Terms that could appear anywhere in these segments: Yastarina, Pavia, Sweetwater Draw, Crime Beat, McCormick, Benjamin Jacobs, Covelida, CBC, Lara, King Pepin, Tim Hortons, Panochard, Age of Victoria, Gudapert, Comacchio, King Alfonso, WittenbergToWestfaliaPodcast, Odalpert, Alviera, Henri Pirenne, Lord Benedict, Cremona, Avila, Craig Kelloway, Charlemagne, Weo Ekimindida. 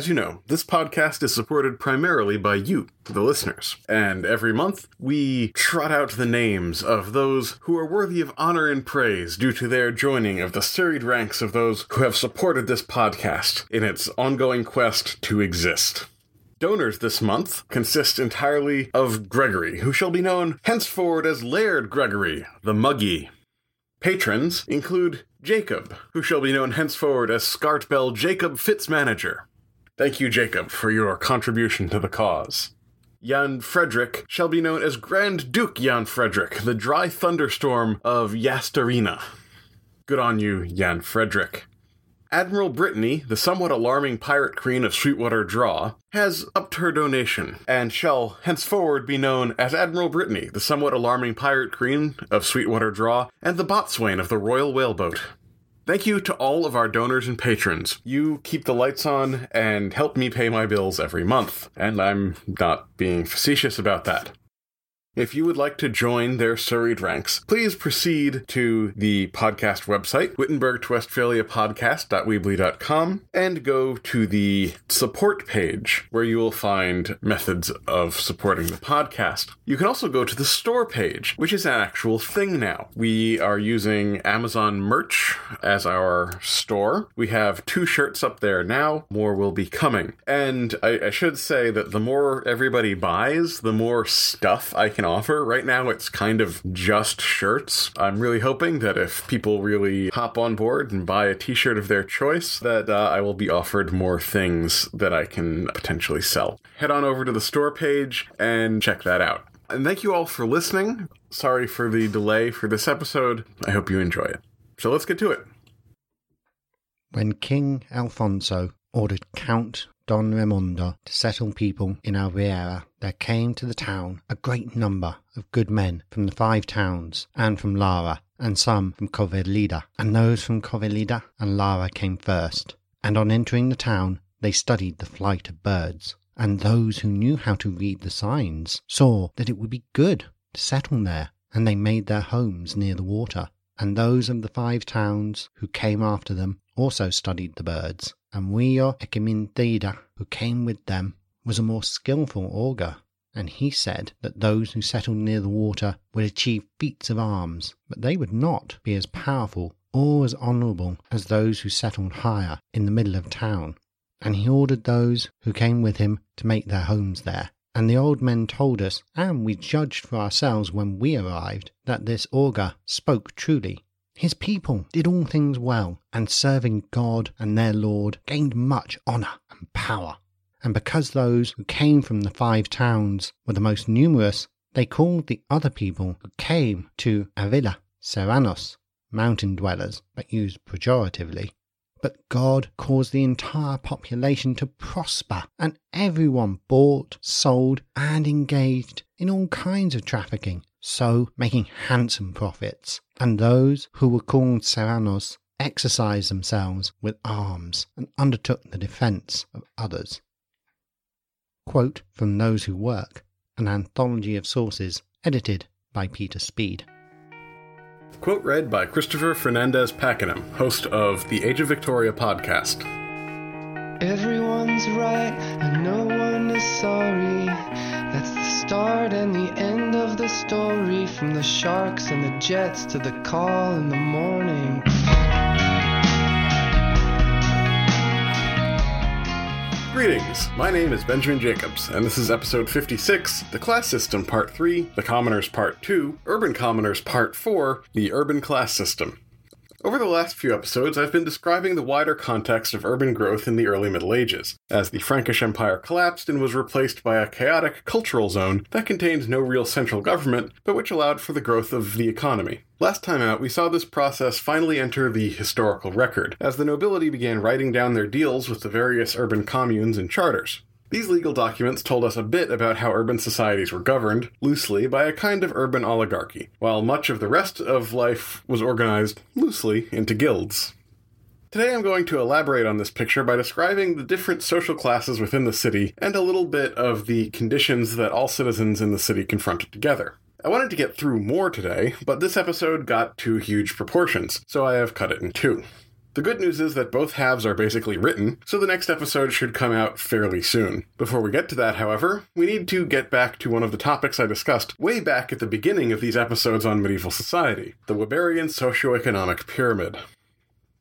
As you know, this podcast is supported primarily by you, the listeners. And every month, we trot out the names of those who are worthy of honor and praise due to their joining of the serried ranks of those who have supported this podcast in its ongoing quest to exist. Donors this month consist entirely of Gregory, who shall be known henceforward as Laird Gregory, the Muggy. Patrons include Jacob, who shall be known henceforward as Scartbell Jacob Fitzmanager. Thank you, Jacob, for your contribution to the cause. Jan Frederick shall be known as Grand Duke Jan Frederick, the dry thunderstorm of Yastarina. Good on you, Jan Frederick. Admiral Brittany, the somewhat alarming pirate queen of Sweetwater Draw, has upped her donation, and shall henceforward be known as Admiral Brittany, the somewhat alarming pirate queen of Sweetwater Draw, and the boatswain of the Royal Whaleboat. Thank you to all of our donors and patrons. You keep the lights on and help me pay my bills every month, and I'm not being facetious about that. If you would like to join their serried ranks, please proceed to the podcast website, WittenbergToWestfaliaPodcast.weebly.com, and go to the support page, where you will find methods of supporting the podcast. You can also go to the store page, which is an actual thing now. We are using Amazon Merch as our store. We have 2 shirts up there now. More will be coming. And I should say that the more everybody buys, the more stuff I can offer. Right now, it's kind of just shirts. I'm really hoping that if people really hop on board and buy a t-shirt of their choice, that I will be offered more things that I can potentially sell. Head on over to the store page and check that out. And thank you all for listening. Sorry for the delay for this episode. I hope you enjoy it. So let's get to it. When King Alfonso ordered Count Don Raimondo to settle people in Alviera, there came to the town a great number of good men from the 5 towns and from Lara, and some from Covelida, and those from Covelida and Lara came first. And on entering the town, they studied the flight of birds, and those who knew how to read the signs saw that it would be good to settle there, and they made their homes near the water. And those of the 5 towns who came after them also studied the birds. And Weo Ekimindida, who came with them, was a more skilful augur, and he said that those who settled near the water would achieve feats of arms, but they would not be as powerful or as honourable as those who settled higher in the middle of town. And he ordered those who came with him to make their homes there. And the old men told us, and we judged for ourselves when we arrived, that this augur spoke truly. His people did all things well, and serving God and their Lord gained much honour and power. And because those who came from the 5 towns were the most numerous, they called the other people who came to Avila, Serranos, mountain dwellers, but used pejoratively. But God caused the entire population to prosper, and everyone bought, sold, and engaged in all kinds of trafficking, so making handsome profits. And those who were called Serranos exercised themselves with arms and undertook the defence of others. Quote from Those Who Work, an anthology of sources edited by Peter Speed. Quote read by Christopher Fernandez Pakenham, host of the Age of Victoria podcast. Everyone's right and no one is sorry. That's the start and the end of the story. From the sharks and the jets to the call in the morning. Greetings, my name is Benjamin Jacobs, and this is episode 56, The Class System Part 3, The Commoners Part 2, Urban Commoners Part 4, The Urban Class System. Over the last few episodes, I've been describing the wider context of urban growth in the early Middle Ages, as the Frankish Empire collapsed and was replaced by a chaotic cultural zone that contained no real central government, but which allowed for the growth of the economy. Last time out, we saw this process finally enter the historical record, as the nobility began writing down their deals with the various urban communes and charters. These legal documents told us a bit about how urban societies were governed, loosely, by a kind of urban oligarchy, while much of the rest of life was organized, loosely, into guilds. Today I'm going to elaborate on this picture by describing the different social classes within the city, and a little bit of the conditions that all citizens in the city confronted together. I wanted to get through more today, but this episode got to huge proportions, so I have cut it in two. The good news is that both halves are basically written, so the next episode should come out fairly soon. Before we get to that, however, we need to get back to one of the topics I discussed way back at the beginning of these episodes on medieval society, the Weberian socioeconomic pyramid.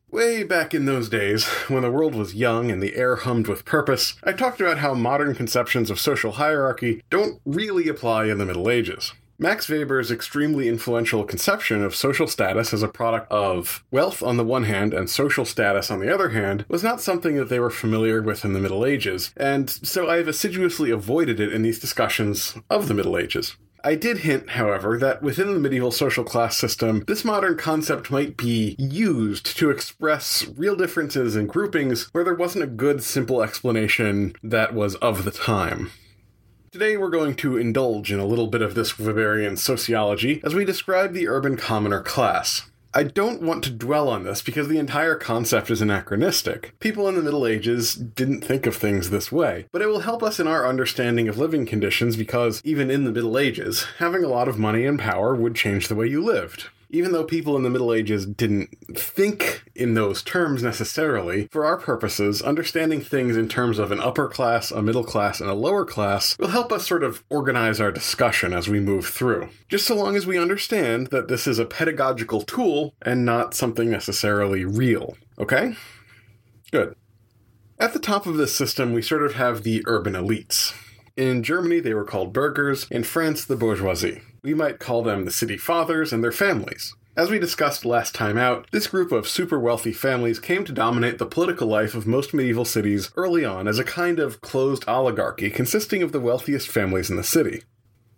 Way back in those days, when the world was young and the air hummed with purpose, I talked about how modern conceptions of social hierarchy don't really apply in the Middle Ages. Max Weber's extremely influential conception of social status as a product of wealth on the one hand and social status on the other hand was not something that they were familiar with in the Middle Ages, and so I have assiduously avoided it in these discussions of the Middle Ages. I did hint, however, that within the medieval social class system, this modern concept might be used to express real differences in groupings where there wasn't a good, simple explanation that was of the time. Today we're going to indulge in a little bit of this Weberian sociology as we describe the urban commoner class. I don't want to dwell on this because the entire concept is anachronistic. People in the Middle Ages didn't think of things this way, but it will help us in our understanding of living conditions because, even in the Middle Ages, having a lot of money and power would change the way you lived. Even though people in the Middle Ages didn't think in those terms necessarily, for our purposes, understanding things in terms of an upper class, a middle class, and a lower class will help us sort of organize our discussion as we move through. Just so long as we understand that this is a pedagogical tool and not something necessarily real. Okay? Good. At the top of this system, we sort of have the urban elites. In Germany, they were called burghers. In France, the bourgeoisie. We might call them the city fathers and their families. As we discussed last time out, this group of super wealthy families came to dominate the political life of most medieval cities early on as a kind of closed oligarchy consisting of the wealthiest families in the city.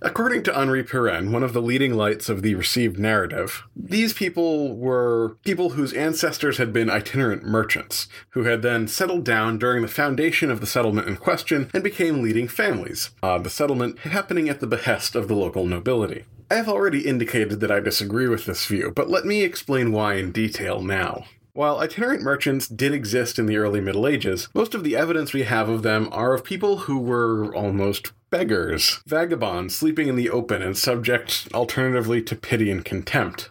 According to Henri Pirenne, one of the leading lights of the received narrative, these people were people whose ancestors had been itinerant merchants, who had then settled down during the foundation of the settlement in question and became leading families, the settlement happening at the behest of the local nobility. I have already indicated that I disagree with this view, but let me explain why in detail now. While itinerant merchants did exist in the early Middle Ages, most of the evidence we have of them are of people who were almost beggars, vagabonds sleeping in the open and subject alternatively to pity and contempt.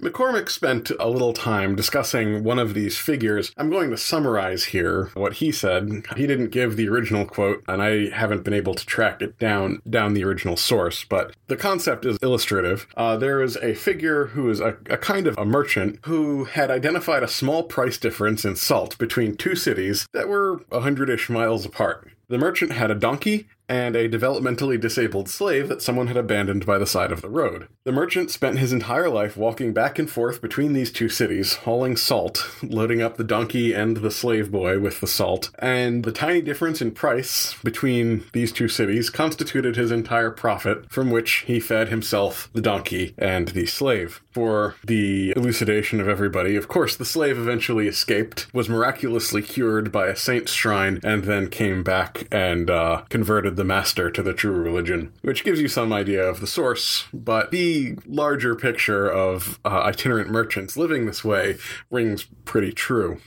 McCormick spent a little time discussing one of these figures. I'm going to summarize here what he said. He didn't give the original quote, and I haven't been able to track it down the original source, but the concept is illustrative. There is a figure who is a kind of a merchant who had identified a small price difference in salt between two cities that were 100-ish miles apart. The merchant had a donkey and a developmentally disabled slave that someone had abandoned by the side of the road. The merchant spent his entire life walking back and forth between these two cities, hauling salt, loading up the donkey and the slave boy with the salt, and the tiny difference in price between these two cities constituted his entire profit, from which he fed himself, the donkey, and the slave. For the elucidation of everybody, of course, the slave eventually escaped, was miraculously cured by a saint's shrine, and then came back and converted the master to the true religion, which gives you some idea of the source, but the larger picture of itinerant merchants living this way rings pretty true.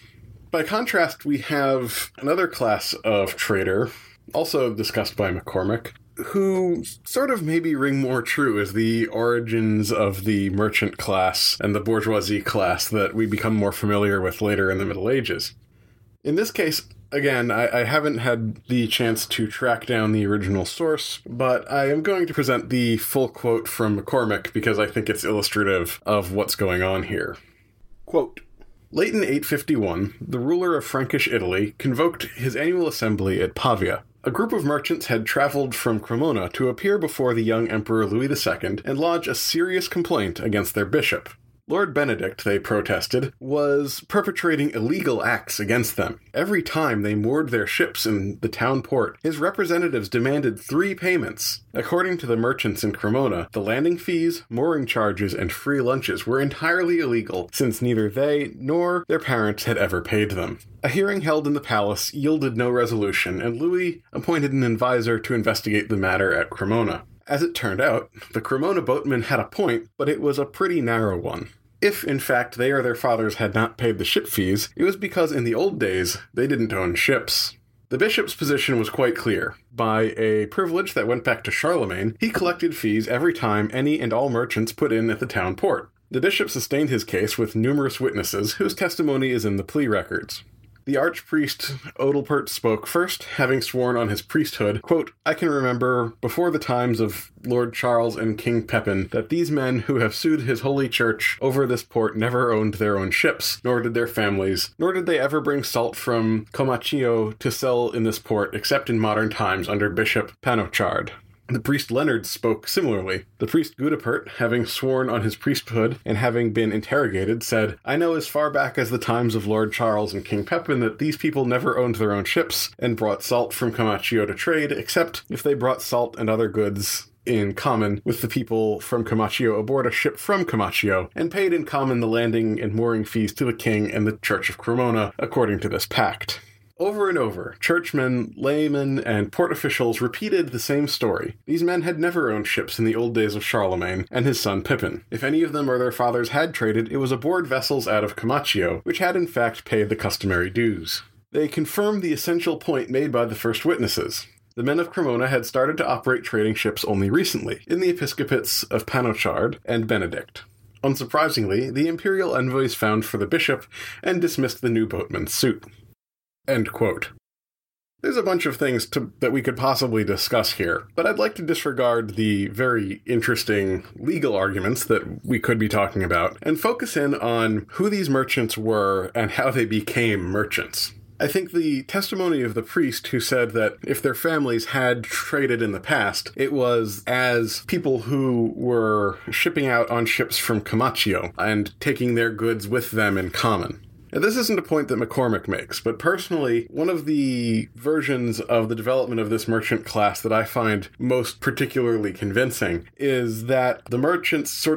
By contrast, we have another class of trader, also discussed by McCormick, who sort of maybe ring more true as the origins of the merchant class and the bourgeoisie class that we become more familiar with later in the Middle Ages. In this case, again, I haven't had the chance to track down the original source, but I am going to present the full quote from McCormick because I think it's illustrative of what's going on here. Quote, Late in 851, the ruler of Frankish Italy convoked his annual assembly at Pavia. A group of merchants had traveled from Cremona to appear before the young Emperor Louis II and lodge a serious complaint against their bishop. Lord Benedict, they protested, was perpetrating illegal acts against them. Every time they moored their ships in the town port, his representatives demanded 3 payments. According to the merchants in Cremona, the landing fees, mooring charges, and free lunches were entirely illegal, since neither they nor their parents had ever paid them. A hearing held in the palace yielded no resolution, and Louis appointed an advisor to investigate the matter at Cremona. As it turned out, the Cremona boatmen had a point, but it was a pretty narrow one. If, in fact, they or their fathers had not paid the ship fees, it was because in the old days, they didn't own ships. The bishop's position was quite clear. By a privilege that went back to Charlemagne, he collected fees every time any and all merchants put in at the town port. The bishop sustained his case with numerous witnesses, whose testimony is in the plea records. The archpriest Odalpert spoke first, having sworn on his priesthood, quote, "I can remember, before the times of Lord Charles and King Pepin, that these men who have sued his holy church over this port never owned their own ships, nor did their families, nor did they ever bring salt from Comacchio to sell in this port, except in modern times under Bishop Panochard." The priest Leonard spoke similarly. The priest Gudapert, having sworn on his priesthood and having been interrogated, said, "I know as far back as the times of Lord Charles and King Pepin that these people never owned their own ships and brought salt from Comacchio to trade, except if they brought salt and other goods in common with the people from Comacchio aboard a ship from Comacchio, and paid in common the landing and mooring fees to the king and the Church of Cremona, according to this pact." Over and over, churchmen, laymen, and port officials repeated the same story. These men had never owned ships in the old days of Charlemagne and his son Pippin. If any of them or their fathers had traded, it was aboard vessels out of Comacchio, which had in fact paid the customary dues. They confirmed the essential point made by the first witnesses. The men of Cremona had started to operate trading ships only recently, in the episcopates of Panochard and Benedict. Unsurprisingly, the imperial envoys found for the bishop and dismissed the new boatman's suit. End quote. There's a bunch of things that we could possibly discuss here, but I'd like to disregard the very interesting legal arguments that we could be talking about and focus in on who these merchants were and how they became merchants. I think the testimony of the priest who said that if their families had traded in the past, it was as people who were shipping out on ships from Comacchio and taking their goods with them in common. Now, this isn't a point that McCormick makes, but personally, one of the versions of the development of this merchant class that I find most particularly convincing is that the merchants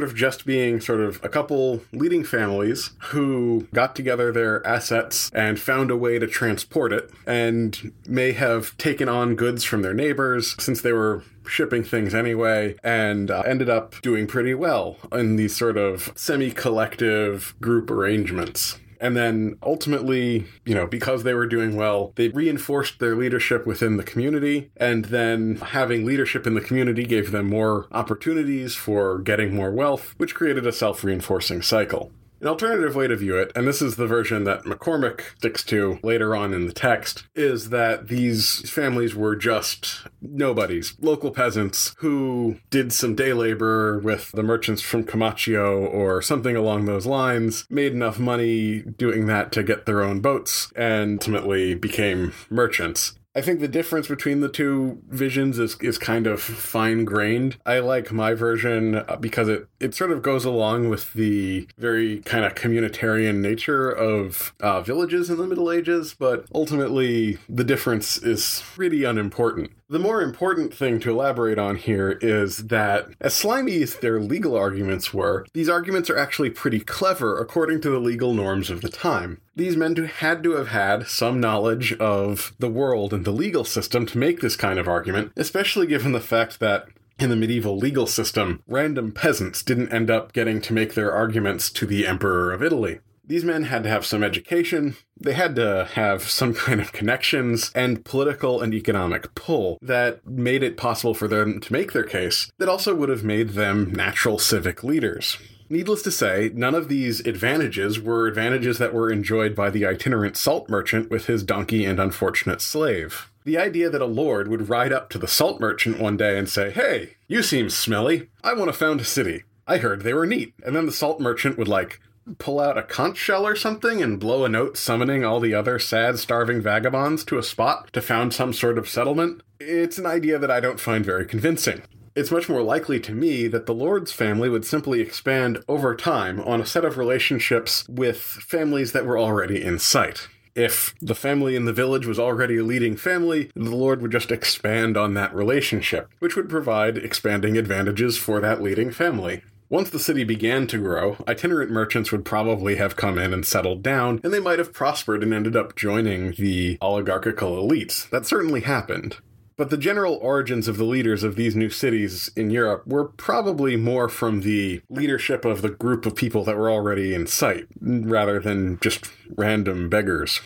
being a couple leading families who got together their assets and found a way to transport it and may have taken on goods from their neighbors since they were shipping things anyway, and ended up doing pretty well in these sort of semi-collective group arrangements. And then ultimately, because they were doing well, they reinforced their leadership within the community. And then having leadership in the community gave them more opportunities for getting more wealth, which created a self-reinforcing cycle. An alternative way to view it, and this is the version that McCormick sticks to later on in the text, is that these families were just nobodies, local peasants who did some day labor with the merchants from Comacchio or something along those lines, made enough money doing that to get their own boats, and ultimately became merchants. I think the difference between the two visions is kind of fine-grained. I like my version because it sort of goes along with the very kind of communitarian nature of villages in the Middle Ages, but ultimately the difference is pretty unimportant. The more important thing to elaborate on here is that, as slimy as their legal arguments were, these arguments are actually pretty clever according to the legal norms of the time. These men had to have had some knowledge of the world and the legal system to make this kind of argument, especially given the fact that in the medieval legal system, random peasants didn't end up getting to make their arguments to the Emperor of Italy. These men had to have some education, they had to have some kind of connections and political and economic pull that made it possible for them to make their case, that also would have made them natural civic leaders. Needless to say, none of these advantages were advantages that were enjoyed by the itinerant salt merchant with his donkey and unfortunate slave. The idea that a lord would ride up to the salt merchant one day and say, "Hey, you seem smelly. I want to found a city. I heard they were neat." And then the salt merchant would pull out a conch shell or something and blow a note summoning all the other sad, starving vagabonds to a spot to found some sort of settlement, it's an idea that I don't find very convincing. It's much more likely to me that the Lord's family would simply expand over time on a set of relationships with families that were already in sight. If the family in the village was already a leading family, the Lord would just expand on that relationship, which would provide expanding advantages for that leading family. Once the city began to grow, itinerant merchants would probably have come in and settled down, and they might have prospered and ended up joining the oligarchical elites. That certainly happened. But the general origins of the leaders of these new cities in Europe were probably more from the leadership of the group of people that were already in sight, rather than just random beggars.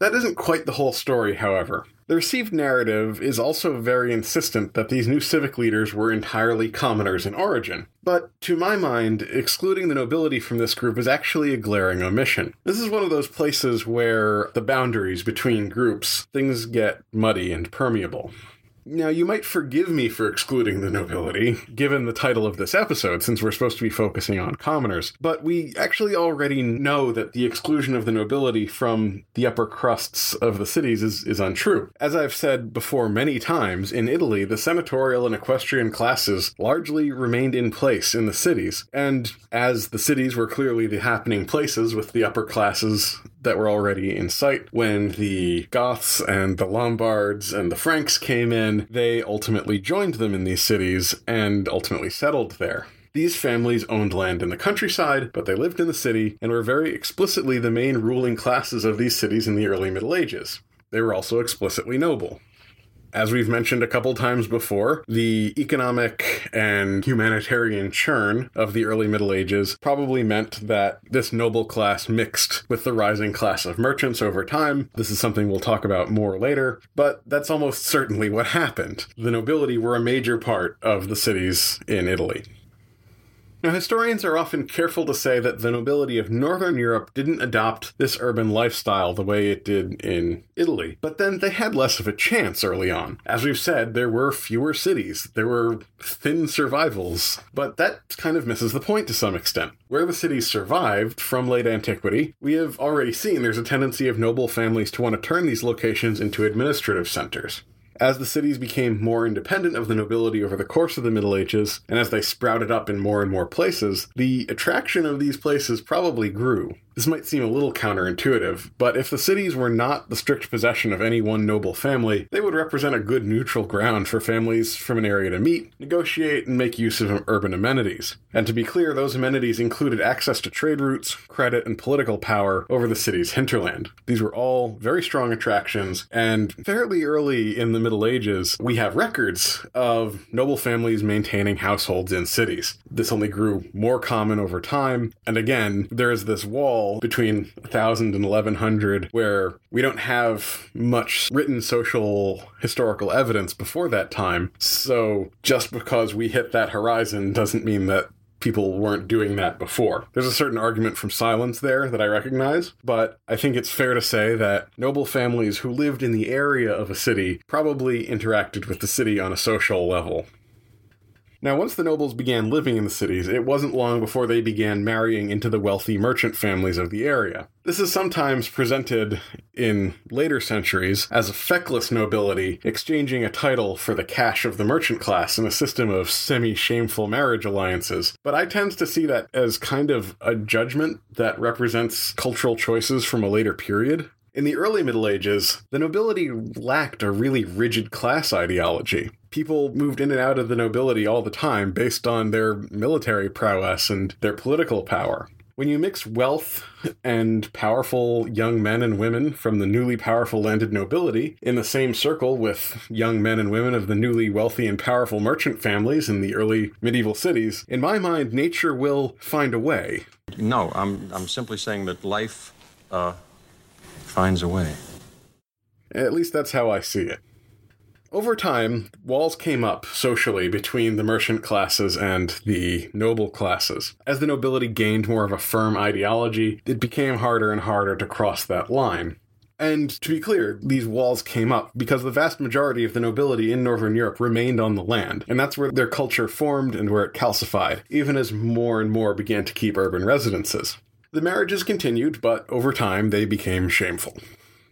That isn't quite the whole story, however. The received narrative is also very insistent that these new civic leaders were entirely commoners in origin. But, to my mind, excluding the nobility from this group is actually a glaring omission. This is one of those places where the boundaries between groups, things get muddy and permeable. Now, you might forgive me for excluding the nobility, given the title of this episode, since we're supposed to be focusing on commoners, but we actually already know that the exclusion of the nobility from the upper crusts of the cities is untrue. As I've said before many times, in Italy, the senatorial and equestrian classes largely remained in place in the cities, and as the cities were clearly the happening places with the upper classes that were already in sight, when the Goths and the Lombards and the Franks came in, they ultimately joined them in these cities and ultimately settled there. These families owned land in the countryside, but they lived in the city and were very explicitly the main ruling classes of these cities in the early Middle Ages. They were also explicitly noble. As we've mentioned a couple times before, the economic and humanitarian churn of the early Middle Ages probably meant that this noble class mixed with the rising class of merchants over time. This is something we'll talk about more later, but that's almost certainly what happened. The nobility were a major part of the cities in Italy. Now, historians are often careful to say that the nobility of Northern Europe didn't adopt this urban lifestyle the way it did in Italy, but then they had less of a chance early on. As we've said, there were fewer cities, there were thin survivals, but that kind of misses the point to some extent. Where the cities survived from late antiquity, we have already seen there's a tendency of noble families to want to turn these locations into administrative centers. As the cities became more independent of the nobility over the course of the Middle Ages, and as they sprouted up in more and more places, the attraction of these places probably grew. This might seem a little counterintuitive, but if the cities were not the strict possession of any one noble family, they would represent a good neutral ground for families from an area to meet, negotiate, and make use of urban amenities. And to be clear, those amenities included access to trade routes, credit, and political power over the city's hinterland. These were all very strong attractions, and fairly early in the Middle Ages, we have records of noble families maintaining households in cities. This only grew more common over time, and again, there is this wall between 1000 and 1100 where we don't have much written social historical evidence before that time, so just because we hit that horizon doesn't mean that people weren't doing that before. There's a certain argument from silence there that I recognize, but I think it's fair to say that noble families who lived in the area of a city probably interacted with the city on a social level. Now, once the nobles began living in the cities, it wasn't long before they began marrying into the wealthy merchant families of the area. This is sometimes presented in later centuries as a feckless nobility, exchanging a title for the cash of the merchant class in a system of semi-shameful marriage alliances, but I tend to see that as kind of a judgment that represents cultural choices from a later period. In the early Middle Ages, the nobility lacked a really rigid class ideology. People moved in and out of the nobility all the time based on their military prowess and their political power. When you mix wealth and powerful young men and women from the newly powerful landed nobility in the same circle with young men and women of the newly wealthy and powerful merchant families in the early medieval cities, in my mind, nature will find a way. No, I'm simply saying that life finds a way. At least that's how I see it. Over time, walls came up socially between the merchant classes and the noble classes. As the nobility gained more of a firm ideology, it became harder and harder to cross that line. And to be clear, these walls came up because the vast majority of the nobility in Northern Europe remained on the land, and that's where their culture formed and where it calcified, even as more and more began to keep urban residences. The marriages continued, but over time they became shameful.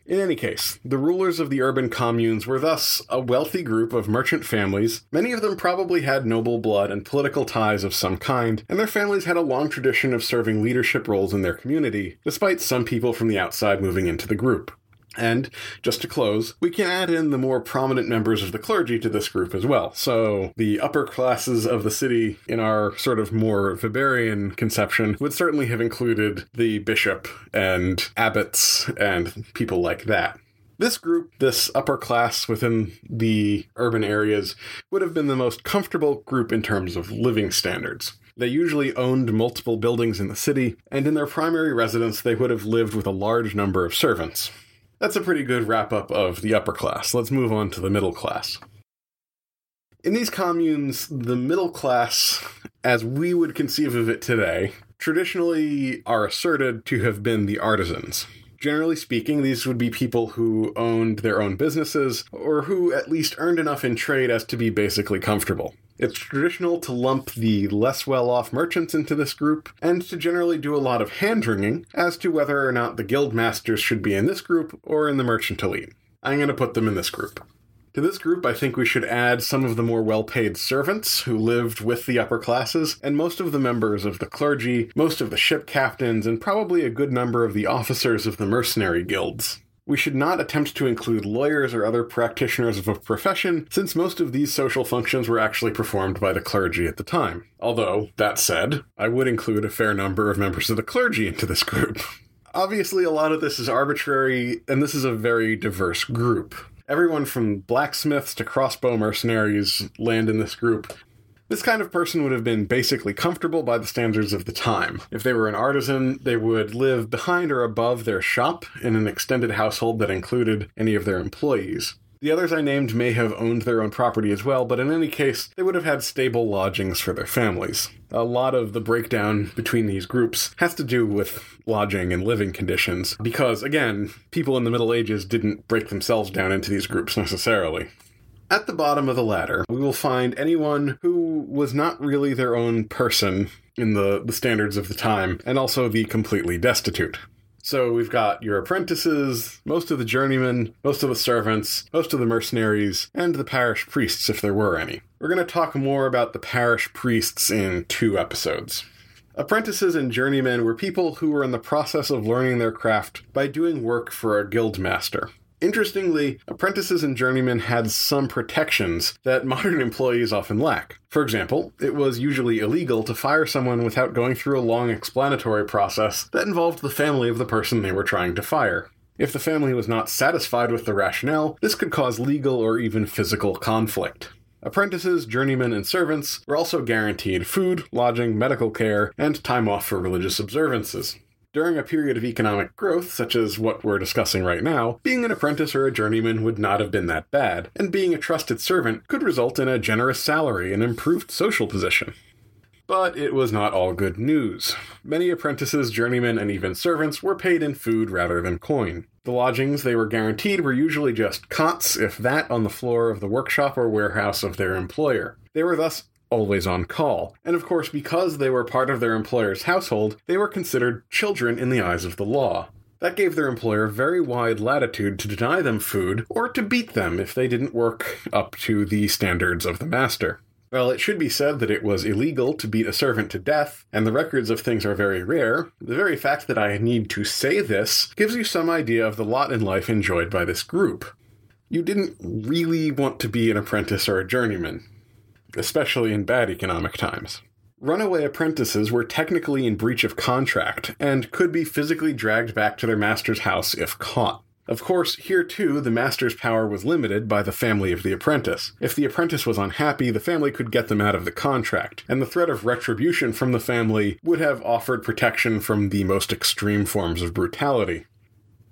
In any case, the rulers of the urban communes were thus a wealthy group of merchant families. Many of them probably had noble blood and political ties of some kind, and their families had a long tradition of serving leadership roles in their community, despite some people from the outside moving into the group. And, just to close, we can add in the more prominent members of the clergy to this group as well. So, the upper classes of the city, in our sort of more Weberian conception, would certainly have included the bishop and abbots and people like that. This group, this upper class within the urban areas, would have been the most comfortable group in terms of living standards. They usually owned multiple buildings in the city, and in their primary residence they would have lived with a large number of servants. That's a pretty good wrap-up of the upper class. Let's move on to the middle class. In these communes, the middle class, as we would conceive of it today, traditionally are asserted to have been the artisans. Generally speaking, these would be people who owned their own businesses, or who at least earned enough in trade as to be basically comfortable. It's traditional to lump the less well-off merchants into this group, and to generally do a lot of hand-wringing as to whether or not the guild masters should be in this group or in the merchantility. I'm going to put them in this group. To this group, I think we should add some of the more well-paid servants who lived with the upper classes, and most of the members of the clergy, most of the ship captains, and probably a good number of the officers of the mercenary guilds. We should not attempt to include lawyers or other practitioners of a profession, since most of these social functions were actually performed by the clergy at the time. Although, that said, I would include a fair number of members of the clergy into this group. Obviously, a lot of this is arbitrary, and this is a very diverse group. Everyone from blacksmiths to crossbow mercenaries land in this group. This kind of person would have been basically comfortable by the standards of the time. If they were an artisan, they would live behind or above their shop in an extended household that included any of their employees. The others I named may have owned their own property as well, but in any case, they would have had stable lodgings for their families. A lot of the breakdown between these groups has to do with lodging and living conditions, because, again, people in the Middle Ages didn't break themselves down into these groups necessarily. At the bottom of the ladder, we will find anyone who was not really their own person in the standards of the time, and also the completely destitute. So we've got your apprentices, most of the journeymen, most of the servants, most of the mercenaries, and the parish priests, if there were any. We're going to talk more about the parish priests in 2 episodes. Apprentices and journeymen were people who were in the process of learning their craft by doing work for a guild master. Interestingly, apprentices and journeymen had some protections that modern employees often lack. For example, it was usually illegal to fire someone without going through a long explanatory process that involved the family of the person they were trying to fire. If the family was not satisfied with the rationale, this could cause legal or even physical conflict. Apprentices, journeymen, and servants were also guaranteed food, lodging, medical care, and time off for religious observances. During a period of economic growth, such as what we're discussing right now, being an apprentice or a journeyman would not have been that bad, and being a trusted servant could result in a generous salary and improved social position. But it was not all good news. Many apprentices, journeymen, and even servants were paid in food rather than coin. The lodgings they were guaranteed were usually just cots, if that, on the floor of the workshop or warehouse of their employer. They were thus always on call. And of course, because they were part of their employer's household, they were considered children in the eyes of the law. That gave their employer very wide latitude to deny them food or to beat them if they didn't work up to the standards of the master. Well, it should be said that it was illegal to beat a servant to death, and the records of things are very rare. The very fact that I need to say this gives you some idea of the lot in life enjoyed by this group. You didn't really want to be an apprentice or a journeyman, especially in bad economic times. Runaway apprentices were technically in breach of contract and could be physically dragged back to their master's house if caught. Of course, here too, the master's power was limited by the family of the apprentice. If the apprentice was unhappy, the family could get them out of the contract, and the threat of retribution from the family would have offered protection from the most extreme forms of brutality.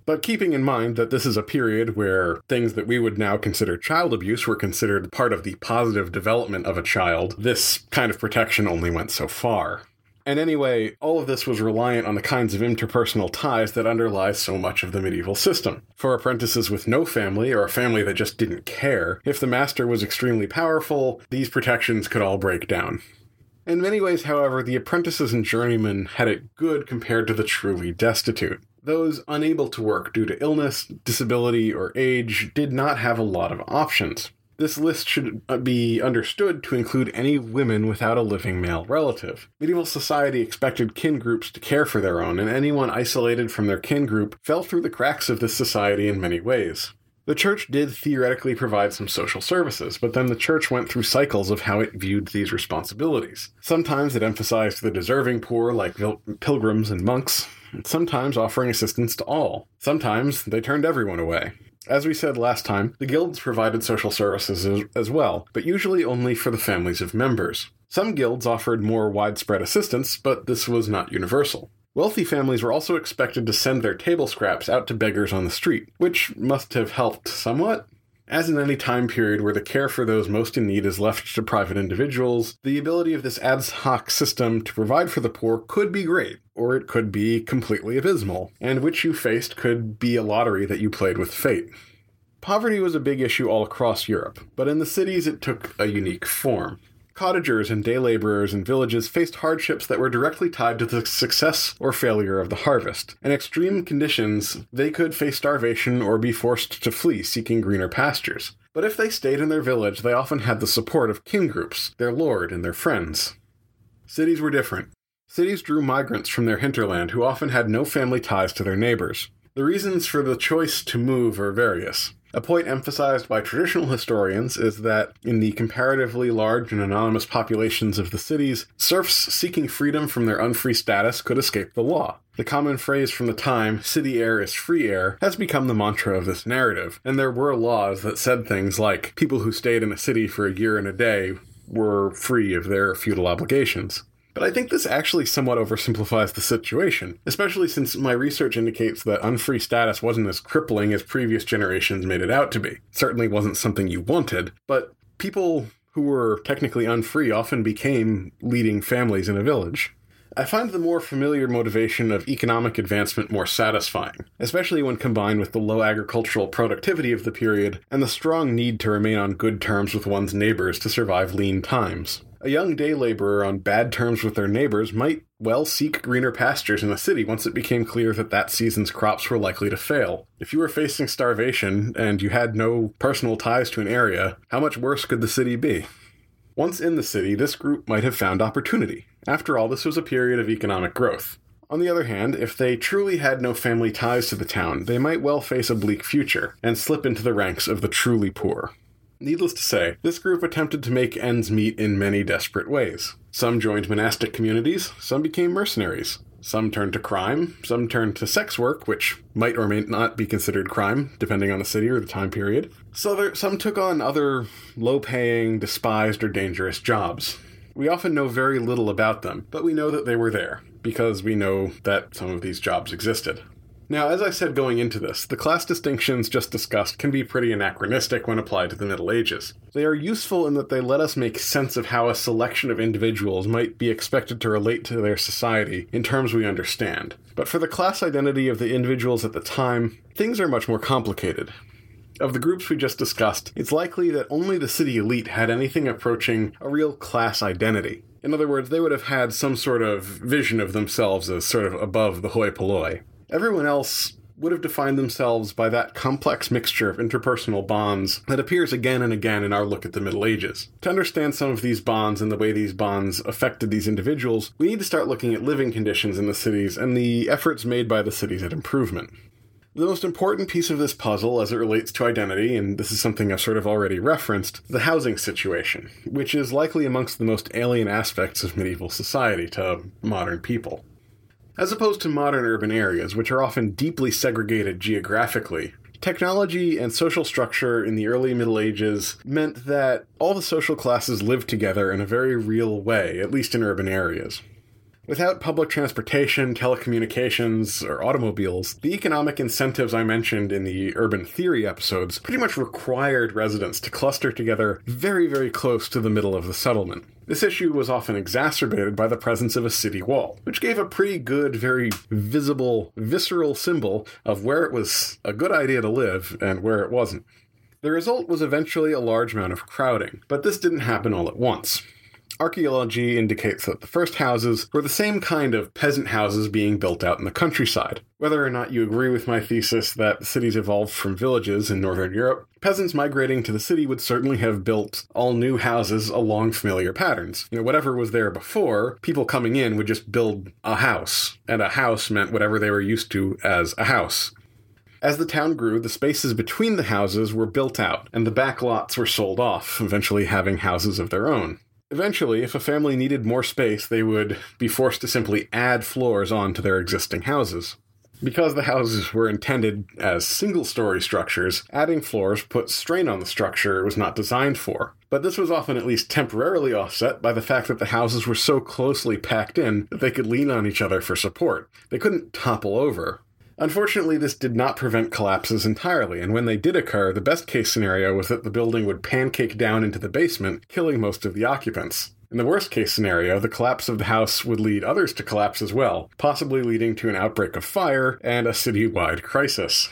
But keeping in mind that this is a period where things that we would now consider child abuse were considered part of the positive development of a child, this kind of protection only went so far. And anyway, all of this was reliant on the kinds of interpersonal ties that underlie so much of the medieval system. For apprentices with no family, or a family that just didn't care, if the master was extremely powerful, these protections could all break down. In many ways, however, the apprentices and journeymen had it good compared to the truly destitute. Those unable to work due to illness, disability, or age did not have a lot of options. This list should be understood to include any women without a living male relative. Medieval society expected kin groups to care for their own, and anyone isolated from their kin group fell through the cracks of this society in many ways. The church did theoretically provide some social services, but then the church went through cycles of how it viewed these responsibilities. Sometimes it emphasized the deserving poor, like pilgrims and monks, and sometimes offering assistance to all. Sometimes they turned everyone away. As we said last time, the guilds provided social services as well, but usually only for the families of members. Some guilds offered more widespread assistance, but this was not universal. Wealthy families were also expected to send their table scraps out to beggars on the street, which must have helped somewhat. As in any time period where the care for those most in need is left to private individuals, the ability of this ad hoc system to provide for the poor could be great, or it could be completely abysmal, and which you faced could be a lottery that you played with fate. Poverty was a big issue all across Europe, but in the cities it took a unique form. Cottagers and day laborers in villages faced hardships that were directly tied to the success or failure of the harvest. In extreme conditions, they could face starvation or be forced to flee, seeking greener pastures. But if they stayed in their village, they often had the support of kin groups, their lord, and their friends. Cities were different. Cities drew migrants from their hinterland who often had no family ties to their neighbors. The reasons for the choice to move are various. A point emphasized by traditional historians is that, in the comparatively large and anonymous populations of the cities, serfs seeking freedom from their unfree status could escape the law. The common phrase from the time, "city air is free air," has become the mantra of this narrative, and there were laws that said things like, people who stayed in a city for a year and a day were free of their feudal obligations. But I think this actually somewhat oversimplifies the situation, especially since my research indicates that unfree status wasn't as crippling as previous generations made it out to be. It certainly wasn't something you wanted, but people who were technically unfree often became leading families in a village. I find the more familiar motivation of economic advancement more satisfying, especially when combined with the low agricultural productivity of the period and the strong need to remain on good terms with one's neighbors to survive lean times. A young day laborer on bad terms with their neighbors might well seek greener pastures in the city once it became clear that season's crops were likely to fail. If you were facing starvation and you had no personal ties to an area, how much worse could the city be? Once in the city, this group might have found opportunity. After all, this was a period of economic growth. On the other hand, if they truly had no family ties to the town, they might well face a bleak future and slip into the ranks of the truly poor. Needless to say, this group attempted to make ends meet in many desperate ways. Some joined monastic communities, some became mercenaries, some turned to crime, some turned to sex work, which might or may not be considered crime, depending on the city or the time period. Some took on other low-paying, despised, or dangerous jobs. We often know very little about them, but we know that they were there, because we know that some of these jobs existed. Now, as I said going into this, the class distinctions just discussed can be pretty anachronistic when applied to the Middle Ages. They are useful in that they let us make sense of how a selection of individuals might be expected to relate to their society in terms we understand. But for the class identity of the individuals at the time, things are much more complicated. Of the groups we just discussed, it's likely that only the city elite had anything approaching a real class identity. In other words, they would have had some sort of vision of themselves as sort of above the hoi polloi. Everyone else would have defined themselves by that complex mixture of interpersonal bonds that appears again and again in our look at the Middle Ages. To understand some of these bonds and the way these bonds affected these individuals, we need to start looking at living conditions in the cities and the efforts made by the cities at improvement. The most important piece of this puzzle as it relates to identity, and this is something I've sort of already referenced, the housing situation, which is likely amongst the most alien aspects of medieval society to modern people. As opposed to modern urban areas, which are often deeply segregated geographically, technology and social structure in the early Middle Ages meant that all the social classes lived together in a very real way, at least in urban areas. Without public transportation, telecommunications, or automobiles, the economic incentives I mentioned in the urban theory episodes pretty much required residents to cluster together very, very close to the middle of the settlement. This issue was often exacerbated by the presence of a city wall, which gave a pretty good, very visible, visceral symbol of where it was a good idea to live and where it wasn't. The result was eventually a large amount of crowding, but this didn't happen all at once. Archaeology indicates that the first houses were the same kind of peasant houses being built out in the countryside. Whether or not you agree with my thesis that cities evolved from villages in northern Europe, peasants migrating to the city would certainly have built all new houses along familiar patterns. Whatever was there before, people coming in would just build a house, and a house meant whatever they were used to as a house. As the town grew, the spaces between the houses were built out, and the back lots were sold off, eventually having houses of their own. Eventually, if a family needed more space, they would be forced to simply add floors onto their existing houses. Because the houses were intended as single-story structures, adding floors put strain on the structure it was not designed for. But this was often at least temporarily offset by the fact that the houses were so closely packed in that they could lean on each other for support. They couldn't topple over. Unfortunately, this did not prevent collapses entirely, and when they did occur, the best-case scenario was that the building would pancake down into the basement, killing most of the occupants. In the worst-case scenario, the collapse of the house would lead others to collapse as well, possibly leading to an outbreak of fire and a city-wide crisis.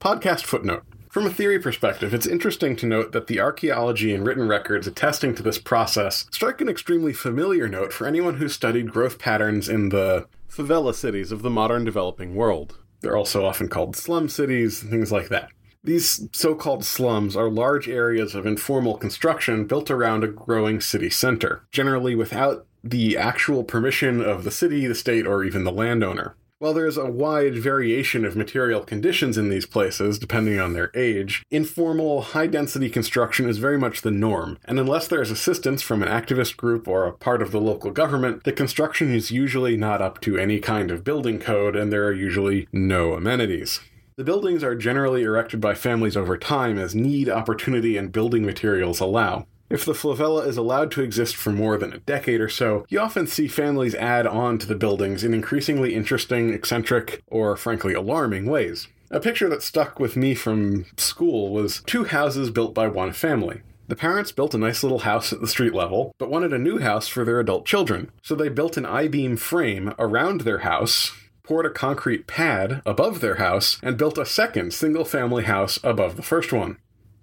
Podcast footnote. From a theory perspective, it's interesting to note that the archaeology and written records attesting to this process strike an extremely familiar note for anyone who studied growth patterns in the favela cities of the modern developing world. They're also often called slum cities and things like that. These so-called slums are large areas of informal construction built around a growing city center, generally without the actual permission of the city, the state, or even the landowner. While there is a wide variation of material conditions in these places, depending on their age, informal, high-density construction is very much the norm, and unless there is assistance from an activist group or a part of the local government, the construction is usually not up to any kind of building code, and there are usually no amenities. The buildings are generally erected by families over time as need, opportunity, and building materials allow. If the favela is allowed to exist for more than a decade or so, you often see families add on to the buildings in increasingly interesting, eccentric, or frankly alarming ways. A picture that stuck with me from school was two houses built by one family. The parents built a nice little house at the street level, but wanted a new house for their adult children. So they built an I-beam frame around their house, poured a concrete pad above their house, and built a second single-family house above the first one.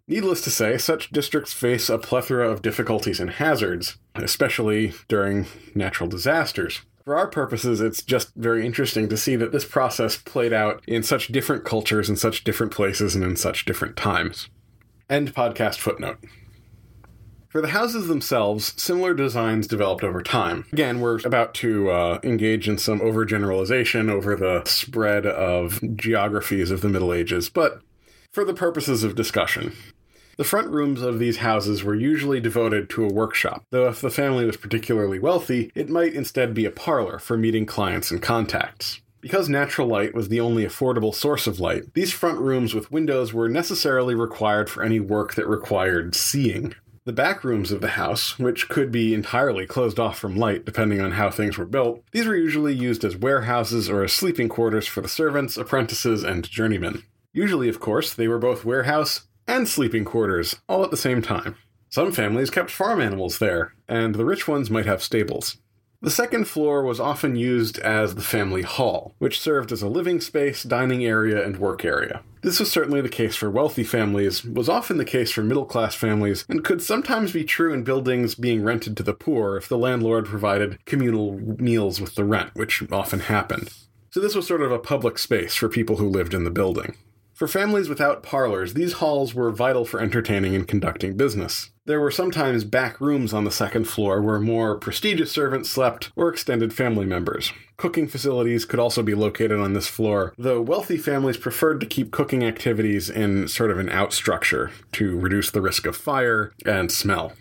Needless to say, such districts face a plethora of difficulties and hazards, especially during natural disasters. For our purposes, it's just very interesting to see that this process played out in such different cultures, in such different places, and in such different times. End podcast footnote. For the houses themselves, similar designs developed over time. Again, we're about to engage in some overgeneralization over the spread of geographies of the Middle Ages, but for the purposes of discussion, the front rooms of these houses were usually devoted to a workshop, though if the family was particularly wealthy, it might instead be a parlor for meeting clients and contacts. Because natural light was the only affordable source of light, these front rooms with windows were necessarily required for any work that required seeing. The back rooms of the house, which could be entirely closed off from light depending on how things were built, these were usually used as warehouses or as sleeping quarters for the servants, apprentices, and journeymen. Usually, of course, they were both warehouse and sleeping quarters, all at the same time. Some families kept farm animals there, and the rich ones might have stables. The second floor was often used as the family hall, which served as a living space, dining area, and work area. This was certainly the case for wealthy families, was often the case for middle-class families, and could sometimes be true in buildings being rented to the poor if the landlord provided communal meals with the rent, which often happened. So this was sort of a public space for people who lived in the building. For families without parlors, these halls were vital for entertaining and conducting business. There were sometimes back rooms on the second floor where more prestigious servants slept or extended family members. Cooking facilities could also be located on this floor, though wealthy families preferred to keep cooking activities in sort of an out structure to reduce the risk of fire and smell.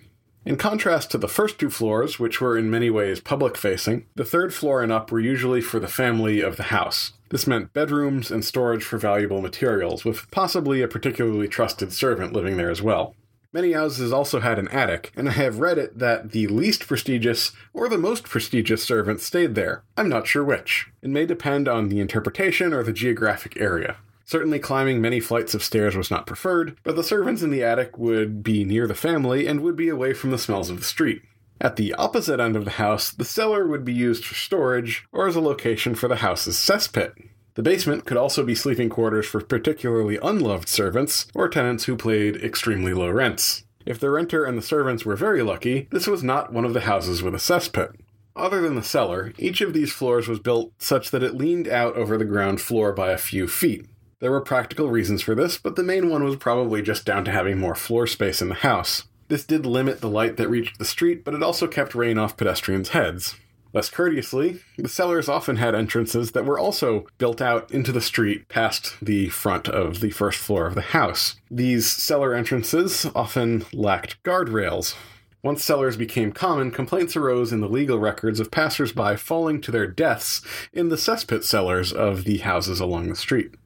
In contrast to the first two floors, which were in many ways public-facing, the third floor and up were usually for the family of the house. This meant bedrooms and storage for valuable materials, with possibly a particularly trusted servant living there as well. Many houses also had an attic, and I have read it that the least prestigious or the most prestigious servants stayed there. I'm not sure which. It may depend on the interpretation or the geographic area. Certainly climbing many flights of stairs was not preferred, but the servants in the attic would be near the family and would be away from the smells of the street. At the opposite end of the house, the cellar would be used for storage or as a location for the house's cesspit. The basement could also be sleeping quarters for particularly unloved servants or tenants who paid extremely low rents. If the renter and the servants were very lucky, this was not one of the houses with a cesspit. Other than the cellar, each of these floors was built such that it leaned out over the ground floor by a few feet. There were practical reasons for this, but the main one was probably just down to having more floor space in the house. This did limit the light that reached the street, but it also kept rain off pedestrians' heads. Less courteously, the cellars often had entrances that were also built out into the street past the front of the first floor of the house. These cellar entrances often lacked guardrails. Once cellars became common, complaints arose in the legal records of passers-by falling to their deaths in the cesspit cellars of the houses along the street.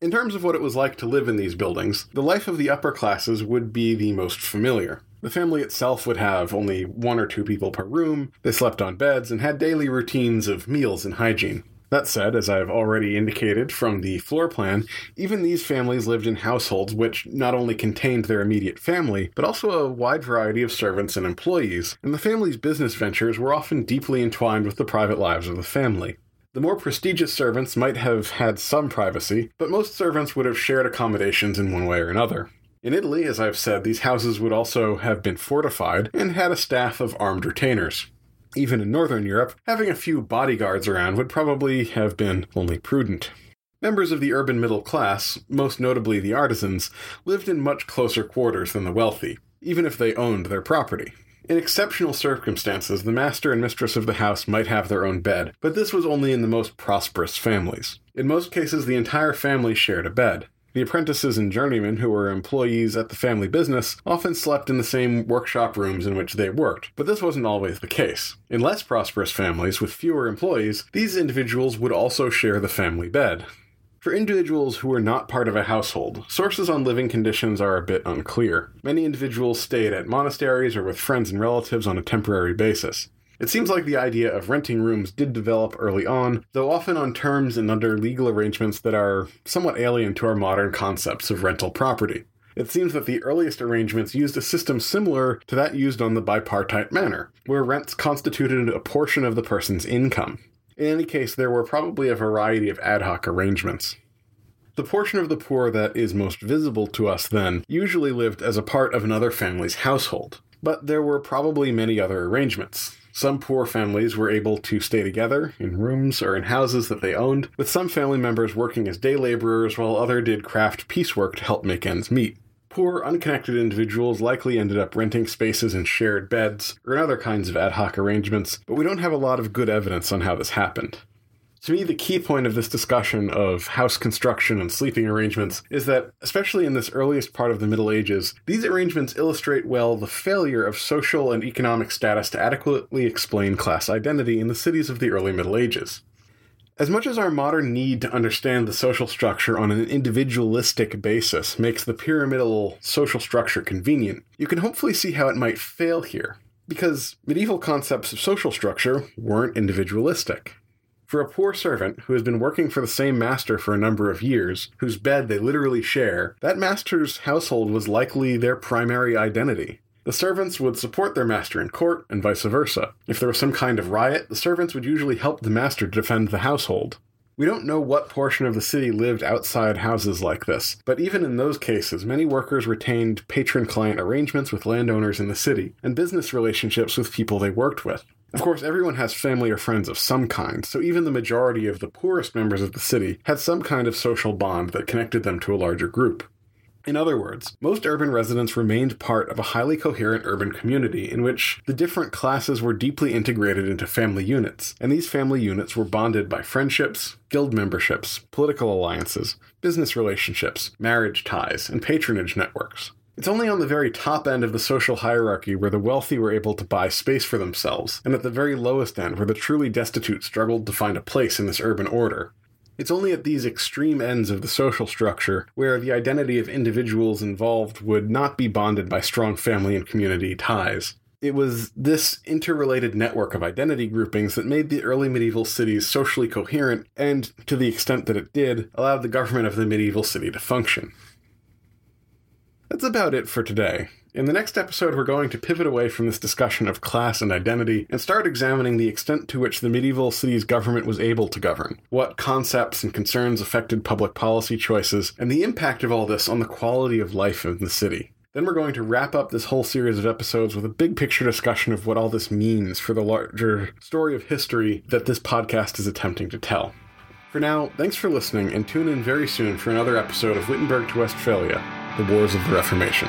In terms of what it was like to live in these buildings, the life of the upper classes would be the most familiar. The family itself would have only 1 or 2 people per room, they slept on beds, and had daily routines of meals and hygiene. That said, as I have already indicated from the floor plan, even these families lived in households which not only contained their immediate family, but also a wide variety of servants and employees, and the family's business ventures were often deeply entwined with the private lives of the family. The more prestigious servants might have had some privacy, but most servants would have shared accommodations in one way or another. In Italy, as I've said, these houses would also have been fortified and had a staff of armed retainers. Even in Northern Europe, having a few bodyguards around would probably have been only prudent. Members of the urban middle class, most notably the artisans, lived in much closer quarters than the wealthy, even if they owned their property. In exceptional circumstances, the master and mistress of the house might have their own bed, but this was only in the most prosperous families. In most cases, the entire family shared a bed. The apprentices and journeymen who were employees at the family business often slept in the same workshop rooms in which they worked, but this wasn't always the case. In less prosperous families with fewer employees, these individuals would also share the family bed. For individuals who were not part of a household, sources on living conditions are a bit unclear. Many individuals stayed at monasteries or with friends and relatives on a temporary basis. It seems like the idea of renting rooms did develop early on, though often on terms and under legal arrangements that are somewhat alien to our modern concepts of rental property. It seems that the earliest arrangements used a system similar to that used on the bipartite manor, where rents constituted a portion of the person's income. In any case, there were probably a variety of ad hoc arrangements. The portion of the poor that is most visible to us, then, usually lived as a part of another family's household. But there were probably many other arrangements. Some poor families were able to stay together, in rooms or in houses that they owned, with some family members working as day laborers while others did craft piecework to help make ends meet. Poor, unconnected individuals likely ended up renting spaces in shared beds, or in other kinds of ad hoc arrangements, but we don't have a lot of good evidence on how this happened. To me, the key point of this discussion of house construction and sleeping arrangements is that, especially in this earliest part of the Middle Ages, these arrangements illustrate well the failure of social and economic status to adequately explain class identity in the cities of the early Middle Ages. As much as our modern need to understand the social structure on an individualistic basis makes the pyramidal social structure convenient, you can hopefully see how it might fail here, because medieval concepts of social structure weren't individualistic. For a poor servant who has been working for the same master for a number of years, whose bed they literally share, that master's household was likely their primary identity. The servants would support their master in court, and vice versa. If there was some kind of riot, the servants would usually help the master to defend the household. We don't know what portion of the city lived outside houses like this, but even in those cases, many workers retained patron-client arrangements with landowners in the city, and business relationships with people they worked with. Of course, everyone has family or friends of some kind, so even the majority of the poorest members of the city had some kind of social bond that connected them to a larger group. In other words, most urban residents remained part of a highly coherent urban community in which the different classes were deeply integrated into family units, and these family units were bonded by friendships, guild memberships, political alliances, business relationships, marriage ties, and patronage networks. It's only on the very top end of the social hierarchy where the wealthy were able to buy space for themselves, and at the very lowest end where the truly destitute struggled to find a place in this urban order. It's only at these extreme ends of the social structure where the identity of individuals involved would not be bonded by strong family and community ties. It was this interrelated network of identity groupings that made the early medieval cities socially coherent and, to the extent that it did, allowed the government of the medieval city to function. That's about it for today. In the next episode, we're going to pivot away from this discussion of class and identity and start examining the extent to which the medieval city's government was able to govern, what concepts and concerns affected public policy choices, and the impact of all this on the quality of life in the city. Then we're going to wrap up this whole series of episodes with a big picture discussion of what all this means for the larger story of history that this podcast is attempting to tell. For now, thanks for listening, and tune in very soon for another episode of Wittenberg to Westphalia, The Wars of the Reformation.